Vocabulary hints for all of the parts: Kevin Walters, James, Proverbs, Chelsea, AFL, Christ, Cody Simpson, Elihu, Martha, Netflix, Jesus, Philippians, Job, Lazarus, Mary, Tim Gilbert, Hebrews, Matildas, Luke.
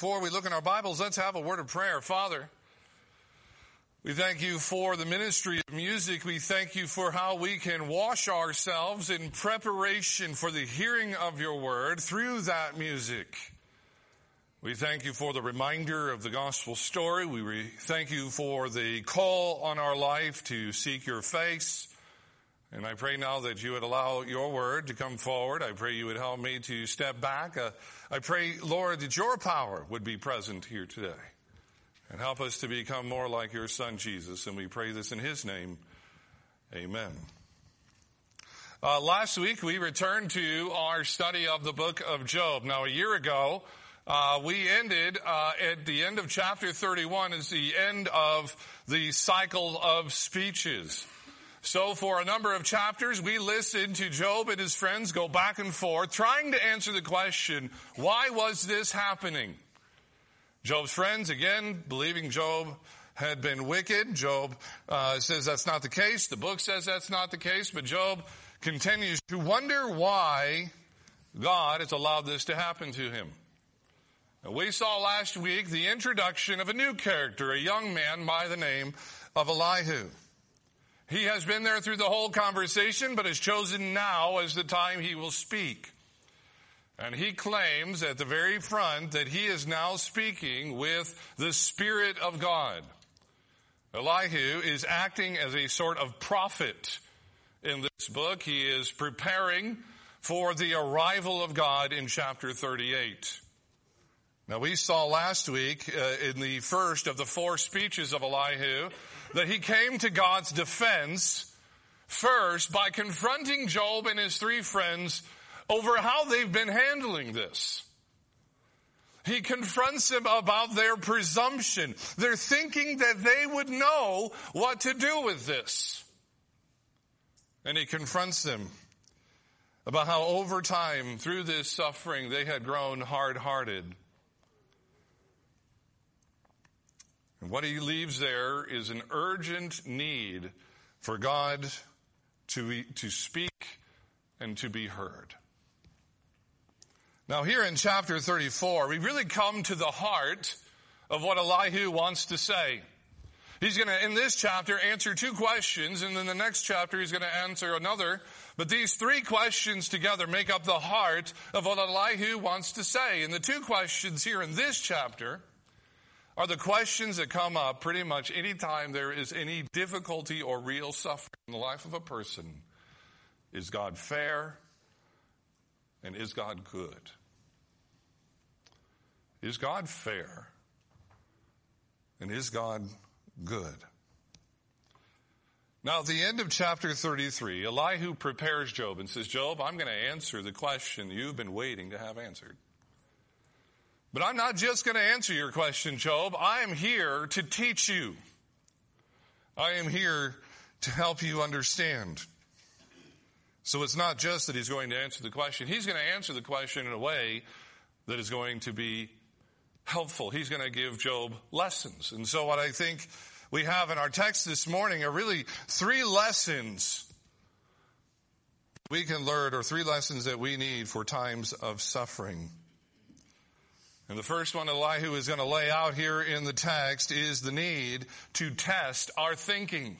Before we look in our Bibles, let's have a word of prayer. Father, we thank you for the ministry of music. We thank you for how we can wash ourselves in preparation for the hearing of your word through that music. We thank you for the reminder of the gospel story. We thank you for the call on our life to seek your face. And I pray now that you would allow your word to come forward. I pray you would help me to step back. I pray, Lord, that your power would be present here today. And help us to become more like your son, Jesus. And we pray this in his name. Amen. Last week, we returned to our study of the book of Job. Now, a year ago, we ended at the end of chapter 31 is the end of the cycle of speeches. So for a number of chapters, we listened to Job and his friends go back and forth, trying to answer the question, why was this happening? Job's friends, again, believing Job had been wicked. Job says that's not the case. The book says that's not the case. But Job continues to wonder why God has allowed this to happen to him. Now, we saw last week the introduction of a new character, a young man by the name of Elihu. He has been there through the whole conversation, but has chosen now as the time he will speak. And he claims at the very front that he is now speaking with the Spirit of God. Elihu is acting as a sort of prophet in this book. He is preparing for the arrival of God in chapter 38. Now, we saw last week in the first of the four speeches of Elihu that he came to God's defense first by confronting Job and his three friends over how they've been handling this. He confronts them about their presumption, their thinking that they would know what to do with this. And he confronts them about how over time, through this suffering, they had grown hard-hearted. And what he leaves there is an urgent need for God to speak and to be heard. Now, here in chapter 34, we really come to the heart of what Elihu wants to say. He's going to, in this chapter, answer two questions, and in the next chapter he's going to answer another. But these three questions together make up the heart of what Elihu wants to say. And the two questions here in this chapter are the questions that come up pretty much any time there is any difficulty or real suffering in the life of a person. Is God fair? And is God good? Is God fair? And is God good? Now, at the end of chapter 33, Elihu prepares Job and says, Job, I'm going to answer the question you've been waiting to have answered. But I'm not just going to answer your question, Job. I am here to teach you. I am here to help you understand. So it's not just that he's going to answer the question. He's going to answer the question in a way that is going to be helpful. He's going to give Job lessons. And so what I think we have in our text this morning are really three lessons we can learn, or three lessons that we need for times of suffering. And the first one Elihu is going to lay out here in the text is the need to test our thinking.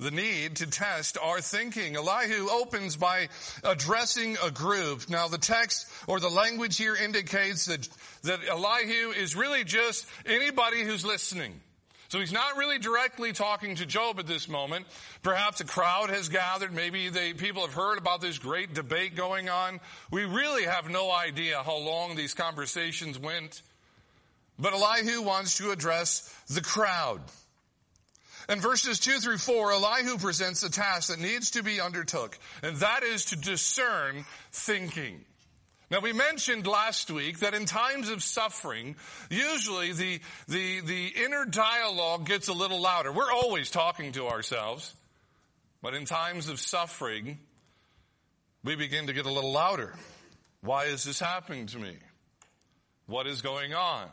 The need to test our thinking. Elihu opens by addressing a group. Now, the text or the language here indicates that Elihu is really just anybody who's listening. So he's not really directly talking to Job at this moment. Perhaps a crowd has gathered. Maybe people have heard about this great debate going on. We really have no idea how long these conversations went. But Elihu wants to address the crowd. In verses 2 through 4, Elihu presents a task that needs to be undertook, and that is to discern thinking. Now, we mentioned last week that in times of suffering, usually the inner dialogue gets a little louder. We're always talking to ourselves, but in times of suffering, we begin to get a little louder. Why is this happening to me? What is going on?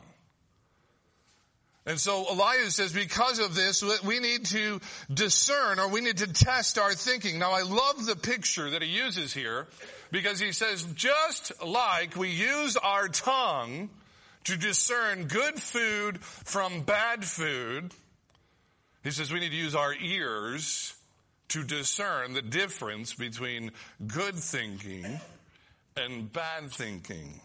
And so Elihu says, because of this, we need to discern, or we need to test our thinking. Now, I love the picture that he uses here, because he says, just like we use our tongue to discern good food from bad food. He says we need to use our ears to discern the difference between good thinking and bad thinking.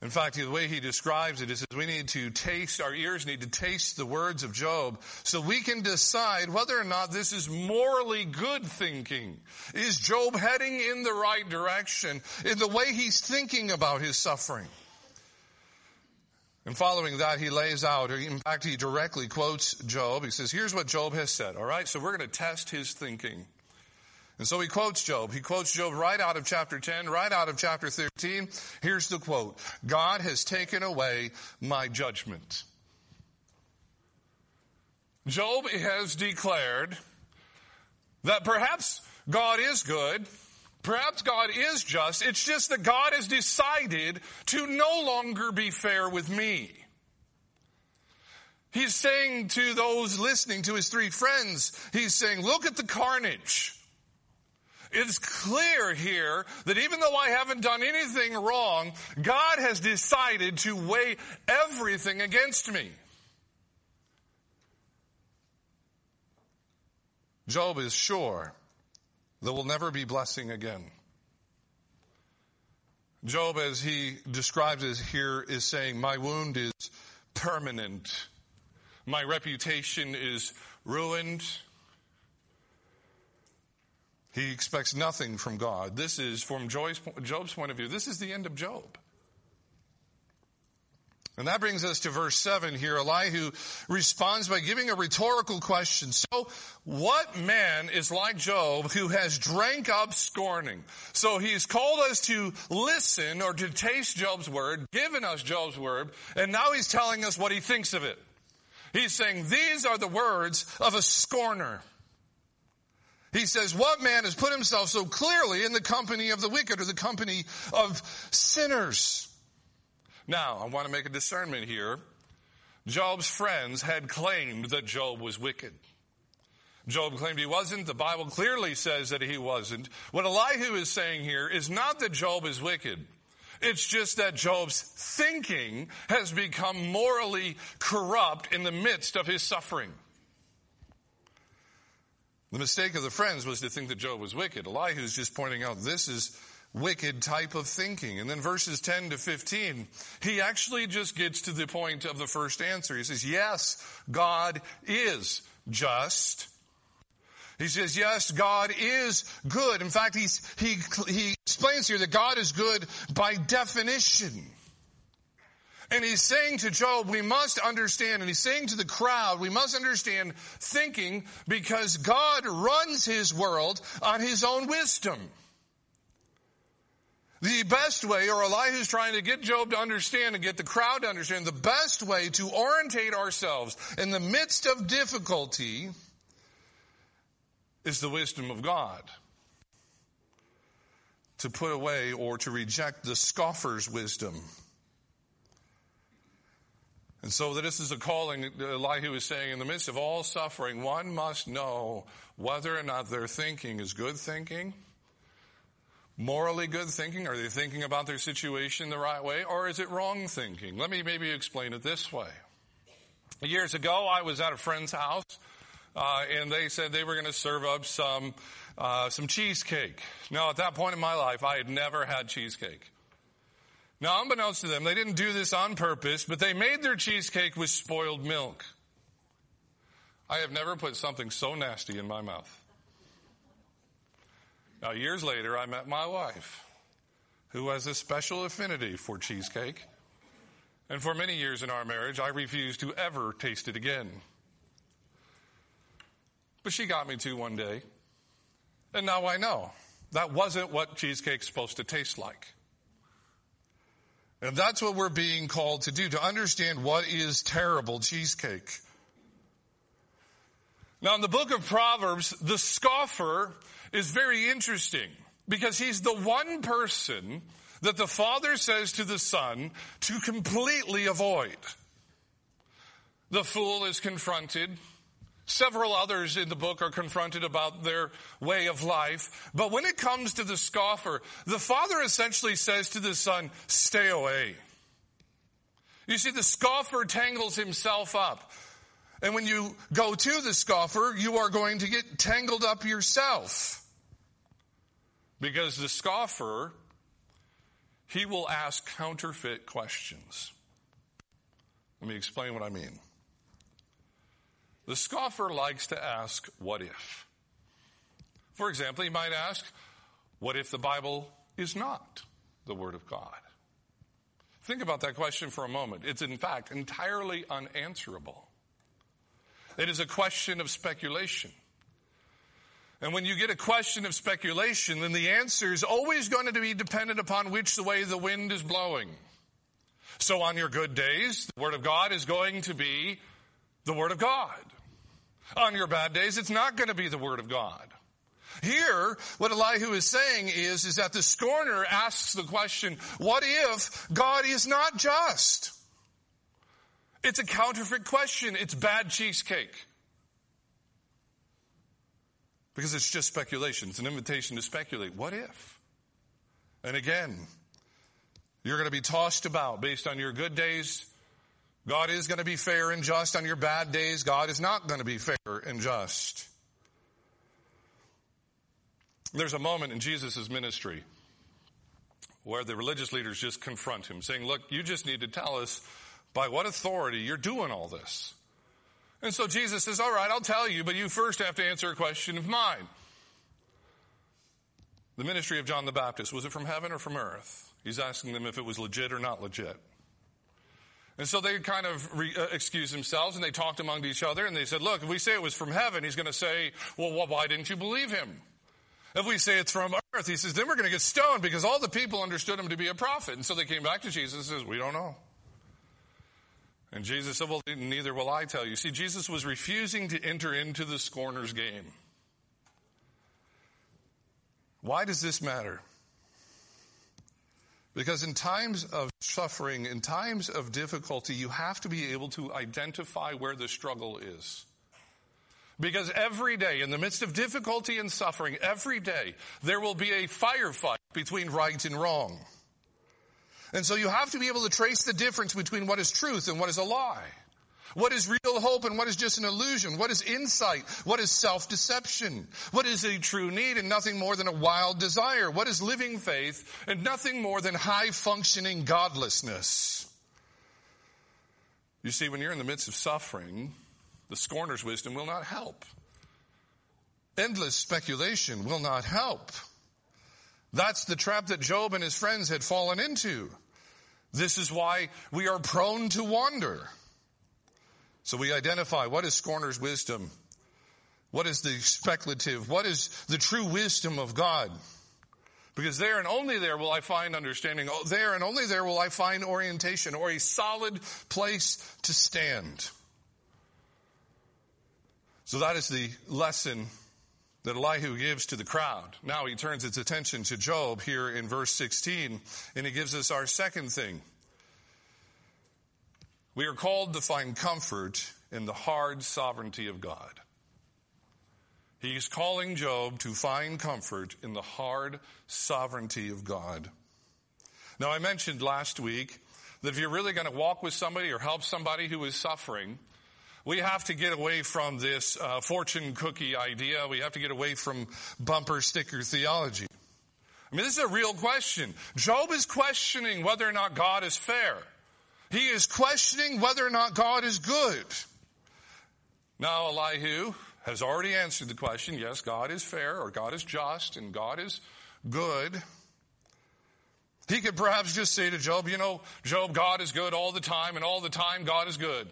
In fact, the way he describes it is we need to taste, our ears need to taste the words of Job so we can decide whether or not this is morally good thinking. Is Job heading in the right direction in the way he's thinking about his suffering? And following that, he lays out, or in fact, he directly quotes Job. He says, here's what Job has said, all right? So we're going to test his thinking. And so he quotes Job. He quotes Job right out of chapter 10, right out of chapter 13. Here's the quote. God has taken away my judgment. Job has declared that perhaps God is good. Perhaps God is just. It's just that God has decided to no longer be fair with me. He's saying to those listening, to his three friends, he's saying, look at the carnage. It's clear here that even though I haven't done anything wrong, God has decided to weigh everything against me. Job is sure there will never be blessing again. Job, as he describes it here, is saying, my wound is permanent. My reputation is ruined. He expects nothing from God. This is, from Job's point of view, this is the end of Job. And that brings us to verse 7 here. Elihu responds by giving a rhetorical question. So, what man is like Job who has drank up scorning? So he's called us to listen or to taste Job's word, given us Job's word, and now he's telling us what he thinks of it. He's saying, these are the words of a scorner. He says, what man has put himself so clearly in the company of the wicked or the company of sinners? Now, I want to make a discernment here. Job's friends had claimed that Job was wicked. Job claimed he wasn't. The Bible clearly says that he wasn't. What Elihu is saying here is not that Job is wicked. It's just that Job's thinking has become morally corrupt in the midst of his suffering. The mistake of the friends was to think that Job was wicked. Elihu's just pointing out this is wicked type of thinking. And then verses 10 to 15, he actually just gets to the point of the first answer. He says, yes, God is just. He says, yes, God is good. In fact, he explains here that God is good by definition. And he's saying to Job, we must understand, and he's saying to the crowd, we must understand thinking because God runs his world on his own wisdom. The best way, or Elihu's trying to get Job to understand and get the crowd to understand, the best way to orientate ourselves in the midst of difficulty is the wisdom of God. To put away or to reject the scoffer's wisdom. And so this is a calling, Elihu is saying, in the midst of all suffering, one must know whether or not their thinking is good thinking, morally good thinking. Are they thinking about their situation the right way, or is it wrong thinking? Let me maybe explain it this way. Years ago, I was at a friend's house, and they said they were going to serve up some cheesecake. Now, at that point in my life, I had never had cheesecake. Now, unbeknownst to them, they didn't do this on purpose, but they made their cheesecake with spoiled milk. I have never put something so nasty in my mouth. Now, years later, I met my wife, who has a special affinity for cheesecake. And for many years in our marriage, I refused to ever taste it again. But she got me to one day. And now I know that wasn't what cheesecake's supposed to taste like. And that's what we're being called to do, to understand what is terrible cheesecake. Now, in the book of Proverbs, the scoffer is very interesting because he's the one person that the father says to the son to completely avoid. The fool is confronted. Several others in the book are confronted about their way of life. But when it comes to the scoffer, the father essentially says to the son, stay away. You see, the scoffer tangles himself up. And when you go to the scoffer, you are going to get tangled up yourself. Because the scoffer, he will ask counterfeit questions. Let me explain what I mean. The scoffer likes to ask, what if? For example, he might ask, what if the Bible is not the Word of God? Think about that question for a moment. It's, in fact, entirely unanswerable. It is a question of speculation. And when you get a question of speculation, then the answer is always going to be dependent upon which way the wind is blowing. So on your good days, the Word of God is going to be the Word of God. On your bad days, it's not going to be the Word of God. Here, what Elihu is saying is that the scorner asks the question, what if God is not just? It's a counterfeit question. It's bad cheesecake. Because it's just speculation. It's an invitation to speculate. What if? And again, you're going to be tossed about based on your good days. God is going to be fair and just. On your bad days, God is not going to be fair and just. There's a moment in Jesus' ministry where the religious leaders just confront him, saying, look, you just need to tell us by what authority you're doing all this. And so Jesus says, all right, I'll tell you, but you first have to answer a question of mine. The ministry of John the Baptist, was it from heaven or from earth? He's asking them if it was legit or not legit. And so they kind of excused themselves, and they talked among each other, and they said, look, if we say it was from heaven, he's going to say, well, why didn't you believe him? If we say it's from earth, he says, then we're going to get stoned because all the people understood him to be a prophet. And so they came back to Jesus and says, we don't know. And Jesus said, well, neither will I tell you. See, Jesus was refusing to enter into the scorner's game. Why does this matter? Because in times of suffering, in times of difficulty, you have to be able to identify where the struggle is. Because every day, in the midst of difficulty and suffering, every day, there will be a firefight between right and wrong. And so you have to be able to trace the difference between what is truth and what is a lie. What is real hope and what is just an illusion? What is insight? What is self-deception? What is a true need and nothing more than a wild desire? What is living faith and nothing more than high-functioning godlessness? You see, when you're in the midst of suffering, the scorner's wisdom will not help. Endless speculation will not help. That's the trap that Job and his friends had fallen into. This is why we are prone to wander. So we identify what is scorner's wisdom, what is the speculative, what is the true wisdom of God. Because there and only there will I find understanding. There and only there will I find orientation or a solid place to stand. So that is the lesson that Elihu gives to the crowd. Now he turns its attention to Job here in verse 16, and he gives us our second thing. We are called to find comfort in the hard sovereignty of God. He is calling Job to find comfort in the hard sovereignty of God. Now I mentioned last week that if you're really going to walk with somebody or help somebody who is suffering, we have to get away from this fortune cookie idea. We have to get away from bumper sticker theology. I mean, this is a real question. Job is questioning whether or not God is fair. He is questioning whether or not God is good. Now, Elihu has already answered the question. Yes, God is fair, or God is just, and God is good. He could perhaps just say to Job, you know, Job, God is good all the time, and all the time God is good.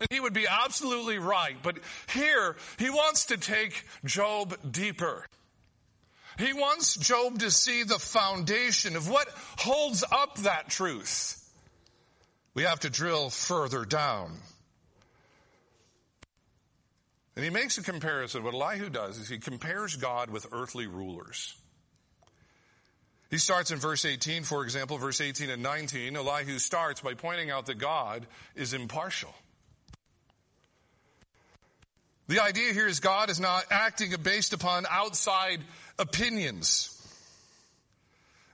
And he would be absolutely right. But here, he wants to take Job deeper. He wants Job to see the foundation of what holds up that truth. We have to drill further down. And he makes a comparison. What Elihu does is he compares God with earthly rulers. He starts in verse 18, for example, verse 18 and 19. Elihu starts by pointing out that God is impartial. The idea here is God is not acting based upon outside opinions.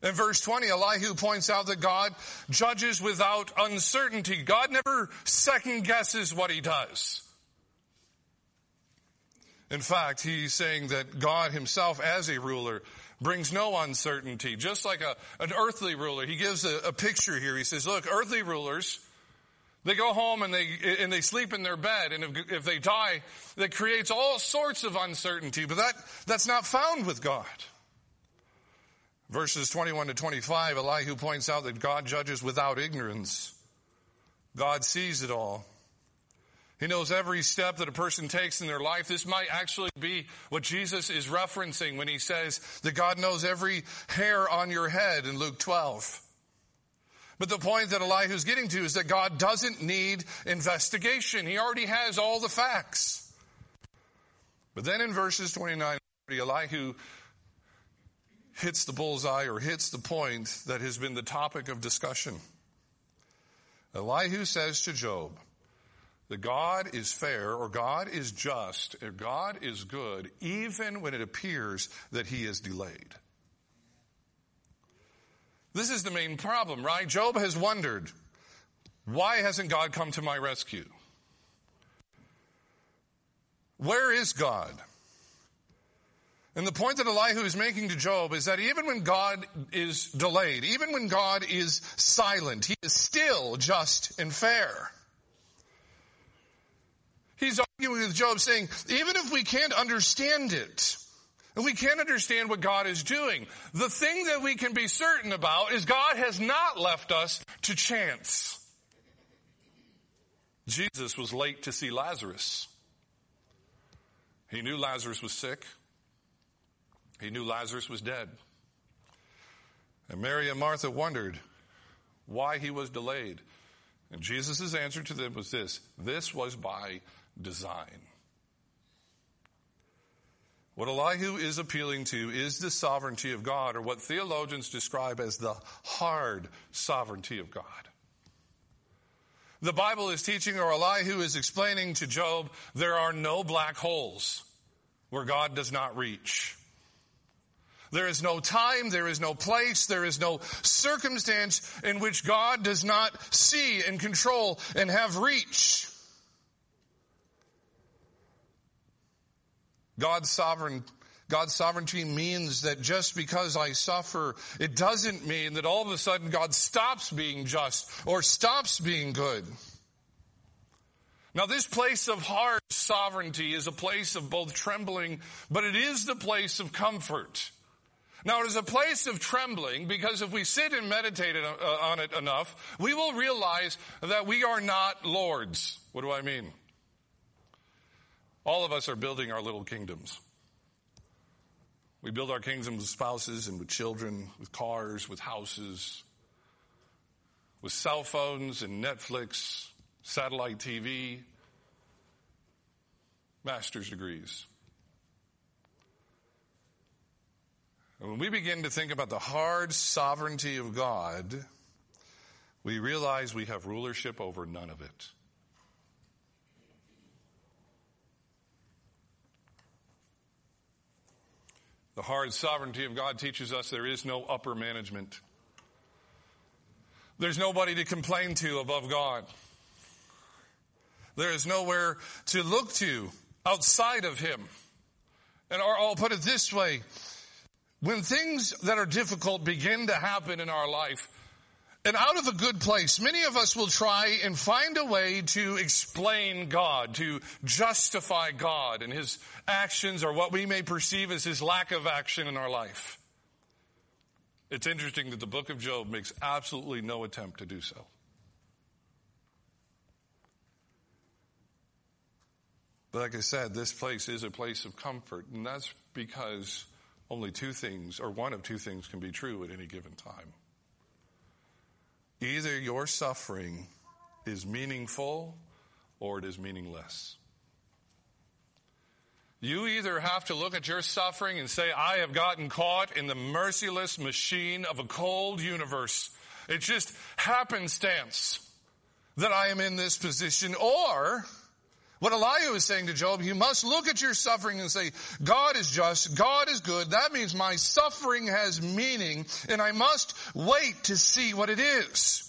In verse 20, Elihu points out that God judges without uncertainty. God never second guesses what he does. In fact, he's saying that God himself as a ruler brings no uncertainty. Just like an earthly ruler, he gives a picture here. He says, look, earthly rulers, they go home and they sleep in their bed. And if they die, that creates all sorts of uncertainty. But that's not found with God. Verses 21 to 25, Elihu points out that God judges without ignorance. God sees it all. He knows every step that a person takes in their life. This might actually be what Jesus is referencing when he says that God knows every hair on your head in Luke 12. But the point that Elihu's getting to is that God doesn't need investigation. He already has all the facts. But then in verses 29 and 30, Elihu hits the bullseye or hits the point that has been the topic of discussion. Elihu says to Job that God is fair or God is just or God is good even when it appears that he is delayed. This is the main problem, right? Job has wondered, why hasn't God come to my rescue? Where is God? And the point that Elihu is making to Job is that even when God is delayed, even when God is silent, he is still just and fair. He's arguing with Job saying, even if we can't understand it, and we can't understand what God is doing, the thing that we can be certain about is God has not left us to chance. Jesus was late to see Lazarus. He knew Lazarus was sick. He knew Lazarus was dead. And Mary and Martha wondered why he was delayed. And Jesus' answer to them was this: this was by design. What Elihu is appealing to is the sovereignty of God, or what theologians describe as the hard sovereignty of God. The Bible is teaching, or Elihu is explaining to Job, there are no black holes where God does not reach. There is no time, there is no place, there is no circumstance in which God does not see and control and have reach. God's sovereignty means that just because I suffer, it doesn't mean that all of a sudden God stops being just or stops being good. Now, this place of hard sovereignty is a place of both trembling, but it is the place of comfort. Now, it is a place of trembling because if we sit and meditate on it enough, we will realize that we are not lords. What do I mean? All of us are building our little kingdoms. We build our kingdoms with spouses and with children, with cars, with houses, with cell phones and Netflix, satellite TV, master's degrees. When we begin to think about the hard sovereignty of God, we realize we have rulership over none of it. The hard sovereignty of God teaches us there is no upper management. There's nobody to complain to above God. There is nowhere to look to outside of him. And I'll put it this way. When things that are difficult begin to happen in our life, and out of a good place, many of us will try and find a way to explain God, to justify God and his actions or what we may perceive as his lack of action in our life. It's interesting that the book of Job makes absolutely no attempt to do so. But like I said, this place is a place of comfort, and that's because only two things, or one of two things, can be true at any given time. Either your suffering is meaningful or it is meaningless. You either have to look at your suffering and say, I have gotten caught in the merciless machine of a cold universe. It's just happenstance that I am in this position, or What Elihu is saying to Job, you must look at your suffering and say, God is just, God is good. That means my suffering has meaning, and I must wait to see what it is.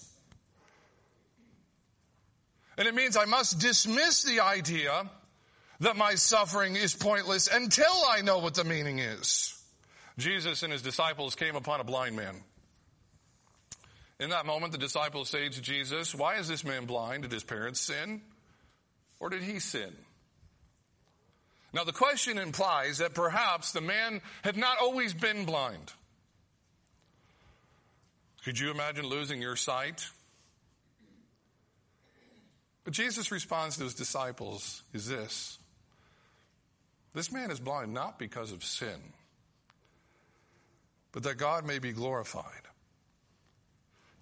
And it means I must dismiss the idea that my suffering is pointless until I know what the meaning is. Jesus and his disciples came upon a blind man. In that moment, the disciples say to Jesus, why is this man blind? Did his parents sin? Or did he sin? Now, the question implies that perhaps the man had not always been blind. Could you imagine losing your sight? But Jesus' response to his disciples is this. This man is blind not because of sin, but that God may be glorified.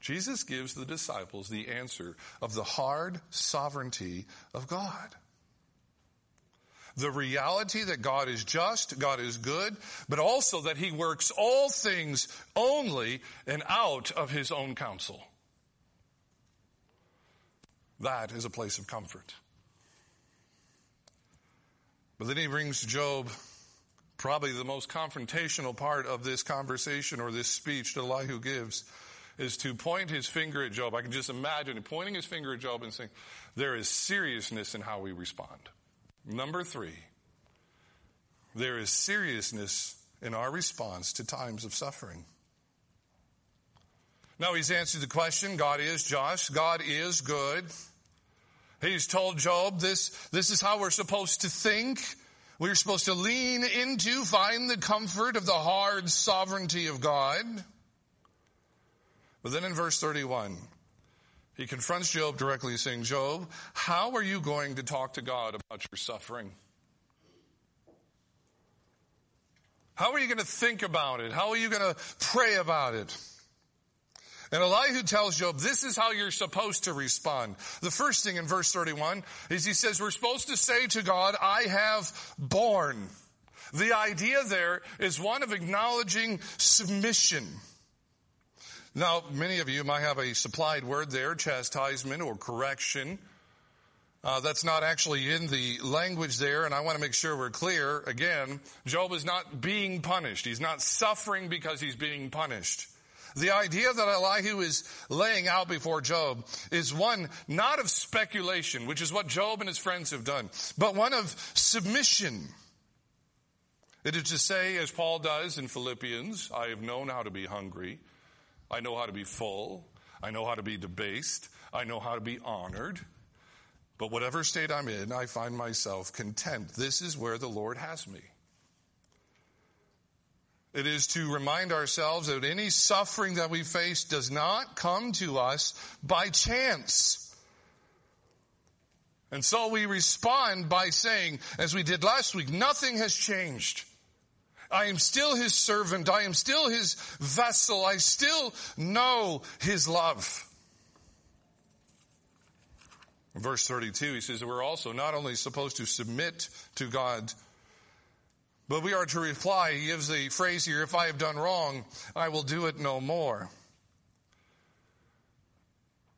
Jesus gives the disciples the answer of the hard sovereignty of God. The reality that God is just, God is good, but also that he works all things only and out of his own counsel. That is a place of comfort. But then he brings Job probably the most confrontational part of this conversation or this speech that Elihu gives, is to point his finger at Job. I can just imagine him pointing his finger at Job and saying, there is seriousness in how we respond. Number three, there is seriousness in our response to times of suffering. Now he's answered the question, God is just, God is good. He's told Job, this is how we're supposed to think. We're supposed to lean into, find the comfort of the hard sovereignty of God. But then in verse 31, he confronts Job directly saying, Job, how are you going to talk to God about your suffering? How are you going to think about it? How are you going to pray about it? And Elihu tells Job, this is how you're supposed to respond. The first thing in verse 31 is he says, we're supposed to say to God, I have borne. The idea there is one of acknowledging submission. Now, many of you might have a supplied word there, chastisement or correction. That's not actually in the language there, and I want to make sure we're clear. Again, Job is not being punished. He's not suffering because he's being punished. The idea that Elihu is laying out before Job is one not of speculation, which is what Job and his friends have done, but one of submission. It is to say, as Paul does in Philippians, I have known how to be hungry. I know how to be full. I know how to be debased. I know how to be honored. But whatever state I'm in, I find myself content. This is where the Lord has me. It is to remind ourselves that any suffering that we face does not come to us by chance. And so we respond by saying, as we did last week, nothing has changed. I am still his servant. I am still his vessel. I still know his love. In verse 32, he says that we're also not only supposed to submit to God, but we are to reply. He gives the phrase here, if I have done wrong, I will do it no more.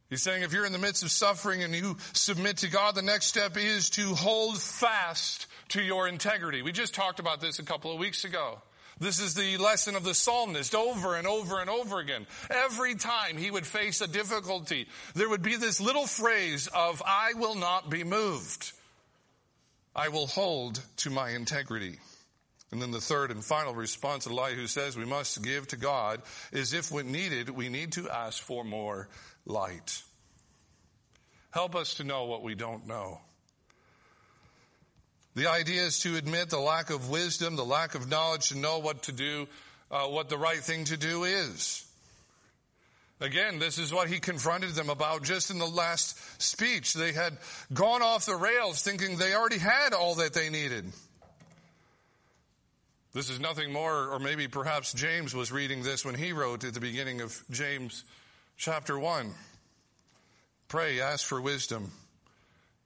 He's saying if you're in the midst of suffering and you submit to God, the next step is to hold fast to your integrity. We just talked about this a couple of weeks ago. This is the lesson of the psalmist over and over and over again. Every time he would face a difficulty, there would be this little phrase of, I will not be moved. I will hold to my integrity. And then the third and final response Elihu says we must give to God is if when needed, we need to ask for more light. Help us to know what we don't know. The idea is to admit the lack of wisdom, the lack of knowledge to know what to do, what the right thing to do is. Again, this is what he confronted them about just in the last speech. They had gone off the rails thinking they already had all that they needed. This is nothing more, or maybe perhaps James was reading this when he wrote at the beginning of James chapter 1. Pray, ask for wisdom.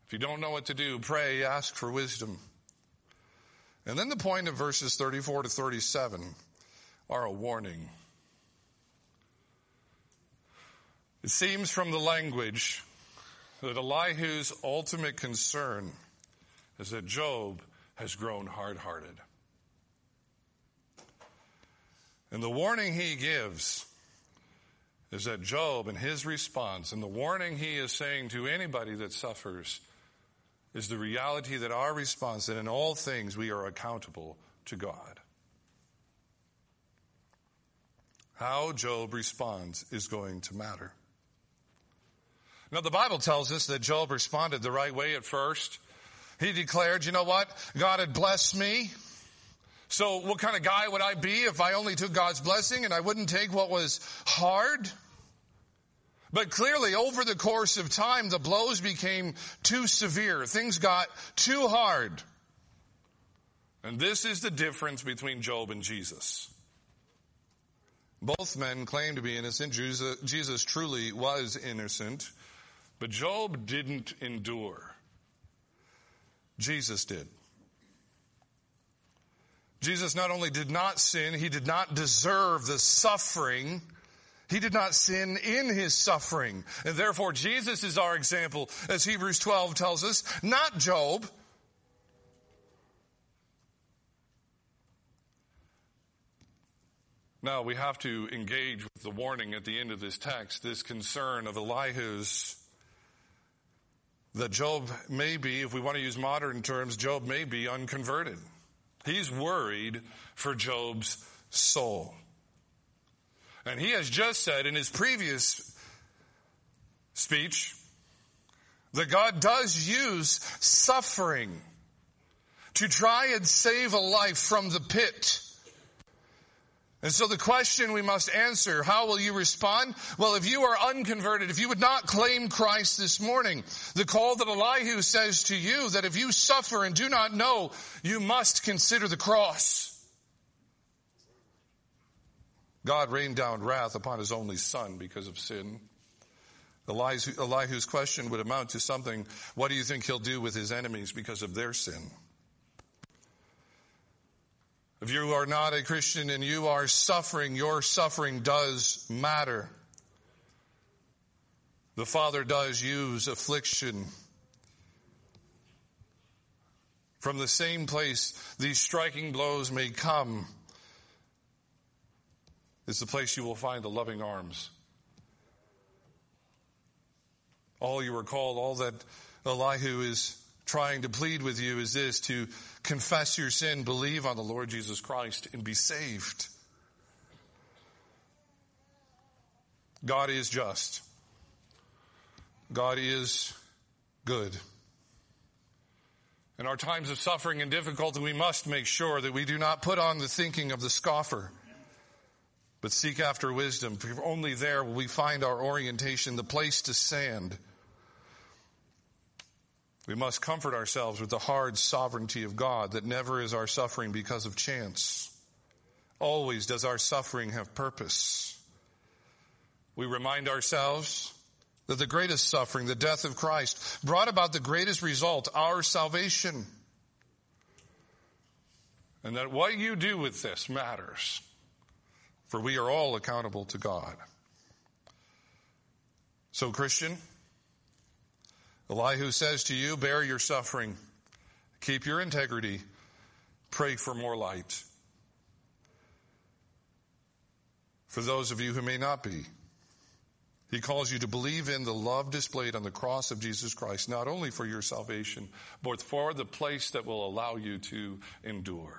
If you don't know what to do, pray, ask for wisdom. And then the point of verses 34 to 37 are a warning. It seems from the language that Elihu's ultimate concern is that Job has grown hard-hearted. And the warning he gives is that Job, in his response, and the warning he is saying to anybody that suffers, is the reality that our response, that in all things we are accountable to God. How Job responds is going to matter. Now, the Bible tells us that Job responded the right way at first. He declared, you know what? God had blessed me. So what kind of guy would I be if I only took God's blessing and I wouldn't take what was hard? But clearly, over the course of time, the blows became too severe. Things got too hard. And this is the difference between Job and Jesus. Both men claimed to be innocent. Jesus truly was innocent. But Job didn't endure. Jesus did. Jesus not only did not sin, he did not deserve the suffering. He did not sin in his suffering. And therefore, Jesus is our example, as Hebrews 12 tells us, not Job. Now, we have to engage with the warning at the end of this text, this concern of Elihu's, that Job may be, if we want to use modern terms, Job may be unconverted. He's worried for Job's soul. And he has just said in his previous speech that God does use suffering to try and save a life from the pit. And so the question we must answer, how will you respond? Well, if you are unconverted, if you would not claim Christ this morning, the call that Elihu says to you, that if you suffer and do not know, you must consider the cross. God rained down wrath upon his only son because of sin. Elihu's question would amount to something, what do you think he'll do with his enemies because of their sin? If you are not a Christian and you are suffering, your suffering does matter. The Father does use affliction. From the same place these striking blows may come, is the place you will find the loving arms. All you are called, all that Elihu is trying to plead with you is this, to confess your sin, believe on the Lord Jesus Christ, and be saved. God is just. God is good. In our times of suffering and difficulty, we must make sure that we do not put on the thinking of the scoffer, but seek after wisdom. For only there will we find our orientation, the place to stand. We must comfort ourselves with the hard sovereignty of God, that never is our suffering because of chance. Always does our suffering have purpose. We remind ourselves that the greatest suffering, the death of Christ, brought about the greatest result, our salvation. And that what you do with this matters, for we are all accountable to God. So, Christian, Elihu says to you, bear your suffering, keep your integrity, pray for more light. For those of you who may not be, he calls you to believe in the love displayed on the cross of Jesus Christ, not only for your salvation, but for the place that will allow you to endure.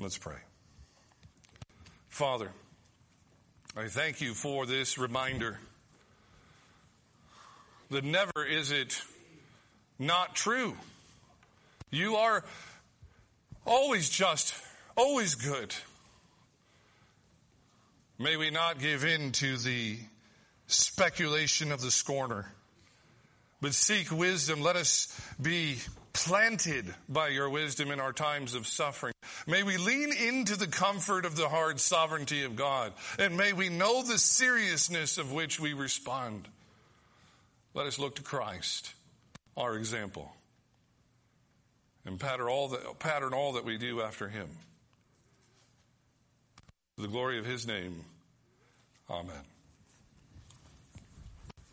Let's pray. Father, I thank you for this reminder that never is it not true. You are always just, always good. May we not give in to the speculation of the scorner, but seek wisdom. Let us be planted by your wisdom in our times of suffering. May we lean into the comfort of the hard sovereignty of God, and may we know the seriousness of which we respond. Let us look to Christ, our example, and pattern all that we do after him. For the glory of his name, amen.